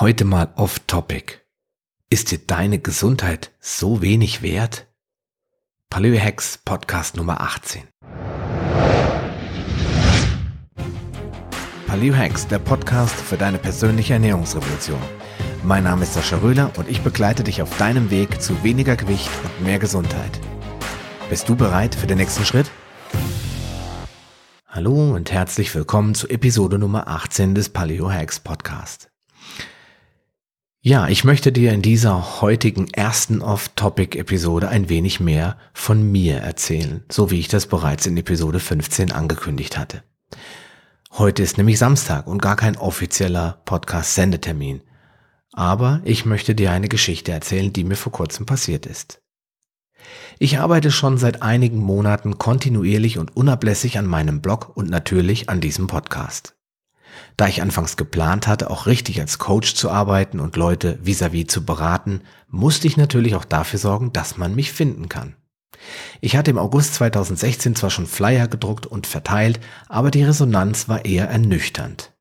Heute mal off-topic. Ist dir deine Gesundheit so wenig wert? PaleoHacks Podcast Nummer 18. PaleoHacks, der Podcast für deine persönliche Ernährungsrevolution. Mein Name ist Sascha Röhler und ich begleite dich auf deinem Weg zu weniger Gewicht und mehr Gesundheit. Bist du bereit für den nächsten Schritt? Hallo und herzlich willkommen zu Episode Nummer 18 des PaleoHacks Podcast. Ja, ich möchte dir in dieser heutigen ersten Off-Topic-Episode ein wenig mehr von mir erzählen, so wie ich das bereits in Episode 15 angekündigt hatte. Heute ist nämlich Samstag und gar kein offizieller Podcast-Sendetermin. Aber ich möchte dir eine Geschichte erzählen, die mir vor kurzem passiert ist. Ich arbeite schon seit einigen Monaten kontinuierlich und unablässig an meinem Blog und natürlich an diesem Podcast. Da ich anfangs geplant hatte, auch richtig als Coach zu arbeiten und Leute vis-à-vis zu beraten, musste ich natürlich auch dafür sorgen, dass man mich finden kann. Ich hatte im August 2016 zwar schon Flyer gedruckt und verteilt, aber die Resonanz war eher ernüchternd.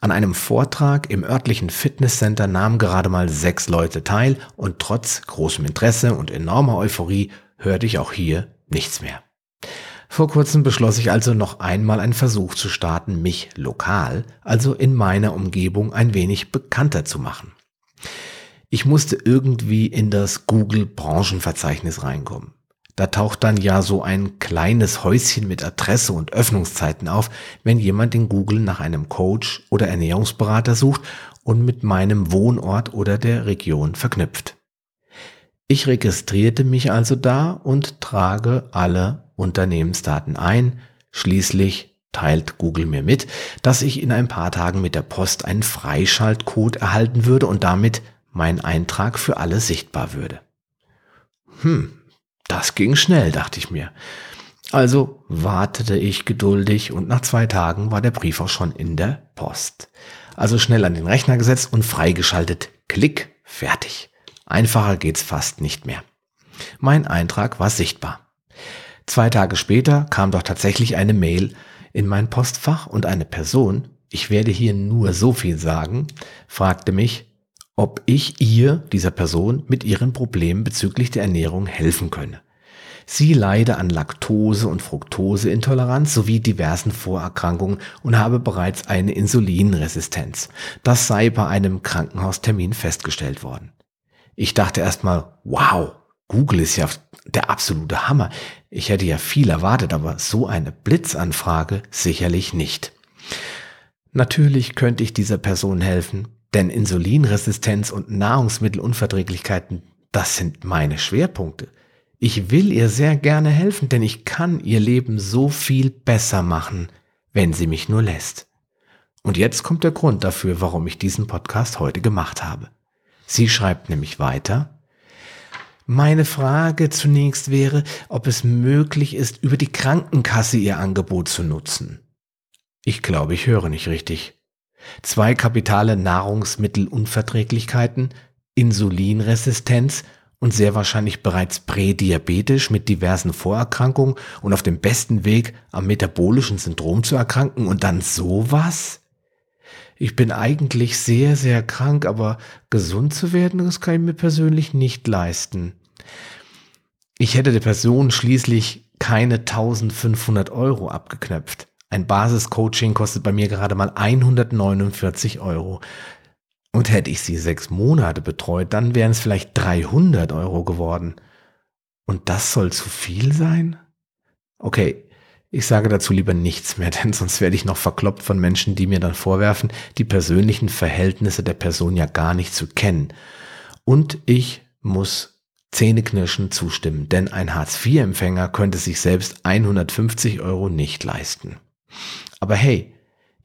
An einem Vortrag im örtlichen Fitnesscenter nahmen gerade mal 6 Leute teil und trotz großem Interesse und enormer Euphorie hörte ich auch hier nichts mehr. Vor kurzem beschloss ich also noch einmal einen Versuch zu starten, mich lokal, also in meiner Umgebung, ein wenig bekannter zu machen. Ich musste irgendwie in das Google-Branchenverzeichnis reinkommen. Da taucht dann ja so ein kleines Häuschen mit Adresse und Öffnungszeiten auf, wenn jemand in Google nach einem Coach oder Ernährungsberater sucht und mit meinem Wohnort oder der Region verknüpft. Ich registrierte mich also da und trage alle Unternehmensdaten ein. Schließlich teilt Google mir mit, dass ich in ein paar Tagen mit der Post einen Freischaltcode erhalten würde und damit mein Eintrag für alle sichtbar würde. Das ging schnell, dachte ich mir. Also wartete ich geduldig und nach 2 Tagen war der Brief auch schon in der Post. Also schnell an den Rechner gesetzt und freigeschaltet. Klick, fertig. Einfacher geht's fast nicht mehr. Mein Eintrag war sichtbar. 2 Tage später kam doch tatsächlich eine Mail in mein Postfach und eine Person, ich werde hier nur so viel sagen, fragte mich, ob ich dieser Person, mit ihren Problemen bezüglich der Ernährung helfen könne. Sie leide an Laktose- und Fruktoseintoleranz sowie diversen Vorerkrankungen und habe bereits eine Insulinresistenz. Das sei bei einem Krankenhaustermin festgestellt worden. Ich dachte erstmal, wow, Google ist ja der absolute Hammer. Ich hätte ja viel erwartet, aber so eine Blitzanfrage sicherlich nicht. Natürlich könnte ich dieser Person helfen. Denn Insulinresistenz und Nahrungsmittelunverträglichkeiten, das sind meine Schwerpunkte. Ich will ihr sehr gerne helfen, denn ich kann ihr Leben so viel besser machen, wenn sie mich nur lässt. Und jetzt kommt der Grund dafür, warum ich diesen Podcast heute gemacht habe. Sie schreibt nämlich weiter: Meine Frage zunächst wäre, ob es möglich ist, über die Krankenkasse ihr Angebot zu nutzen. Ich glaube, ich höre nicht richtig. 2 kapitale Nahrungsmittelunverträglichkeiten, Insulinresistenz und sehr wahrscheinlich bereits prädiabetisch mit diversen Vorerkrankungen und auf dem besten Weg, am metabolischen Syndrom zu erkranken und dann sowas? Ich bin eigentlich sehr, sehr krank, aber gesund zu werden, das kann ich mir persönlich nicht leisten. Ich hätte der Person schließlich keine 1.500 € abgeknöpft. Ein Basiscoaching kostet bei mir gerade mal 149 €. Und hätte ich sie 6 Monate betreut, dann wären es vielleicht 300 € geworden. Und das soll zu viel sein? Okay, ich sage dazu lieber nichts mehr, denn sonst werde ich noch verkloppt von Menschen, die mir dann vorwerfen, die persönlichen Verhältnisse der Person ja gar nicht zu kennen. Und ich muss zähneknirschend zustimmen, denn ein Hartz-IV-Empfänger könnte sich selbst 150 € nicht leisten. Aber hey,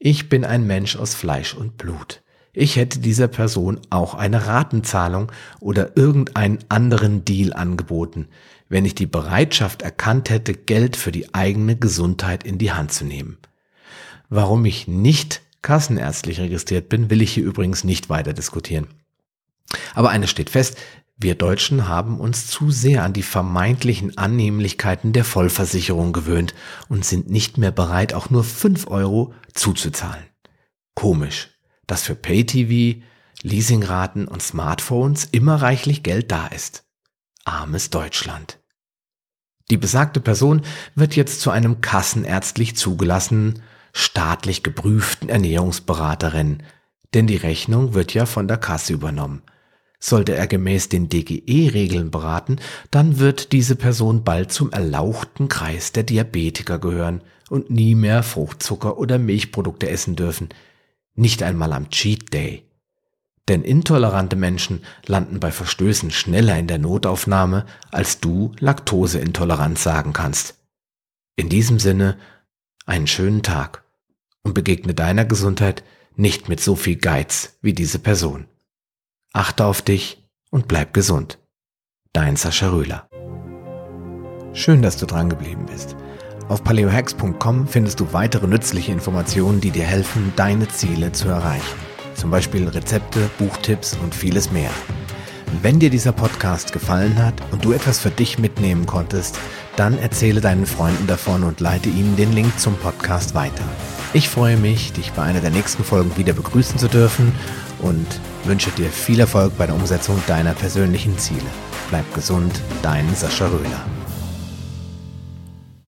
ich bin ein Mensch aus Fleisch und Blut. Ich hätte dieser Person auch eine Ratenzahlung oder irgendeinen anderen Deal angeboten, wenn ich die Bereitschaft erkannt hätte, Geld für die eigene Gesundheit in die Hand zu nehmen. Warum ich nicht kassenärztlich registriert bin, will ich hier übrigens nicht weiter diskutieren. Aber eines steht fest: Wir Deutschen haben uns zu sehr an die vermeintlichen Annehmlichkeiten der Vollversicherung gewöhnt und sind nicht mehr bereit, auch nur 5 € zuzuzahlen. Komisch, dass für Pay-TV, Leasingraten und Smartphones immer reichlich Geld da ist. Armes Deutschland. Die besagte Person wird jetzt zu einem kassenärztlich zugelassenen, staatlich geprüften Ernährungsberaterin, denn die Rechnung wird ja von der Kasse übernommen. Sollte er gemäß den DGE-Regeln beraten, dann wird diese Person bald zum erlauchten Kreis der Diabetiker gehören und nie mehr Fruchtzucker oder Milchprodukte essen dürfen. Nicht einmal am Cheat Day. Denn intolerante Menschen landen bei Verstößen schneller in der Notaufnahme, als du laktoseintolerant sagen kannst. In diesem Sinne, einen schönen Tag und begegne deiner Gesundheit nicht mit so viel Geiz wie diese Person. Achte auf dich und bleib gesund. Dein Sascha Röhler. Schön, dass du dran geblieben bist. Auf paleohacks.com findest du weitere nützliche Informationen, die dir helfen, deine Ziele zu erreichen. Zum Beispiel Rezepte, Buchtipps und vieles mehr. Wenn dir dieser Podcast gefallen hat und du etwas für dich mitnehmen konntest, dann erzähle deinen Freunden davon und leite ihnen den Link zum Podcast weiter. Ich freue mich, dich bei einer der nächsten Folgen wieder begrüßen zu dürfen und wünsche dir viel Erfolg bei der Umsetzung deiner persönlichen Ziele. Bleib gesund, dein Sascha Röhler.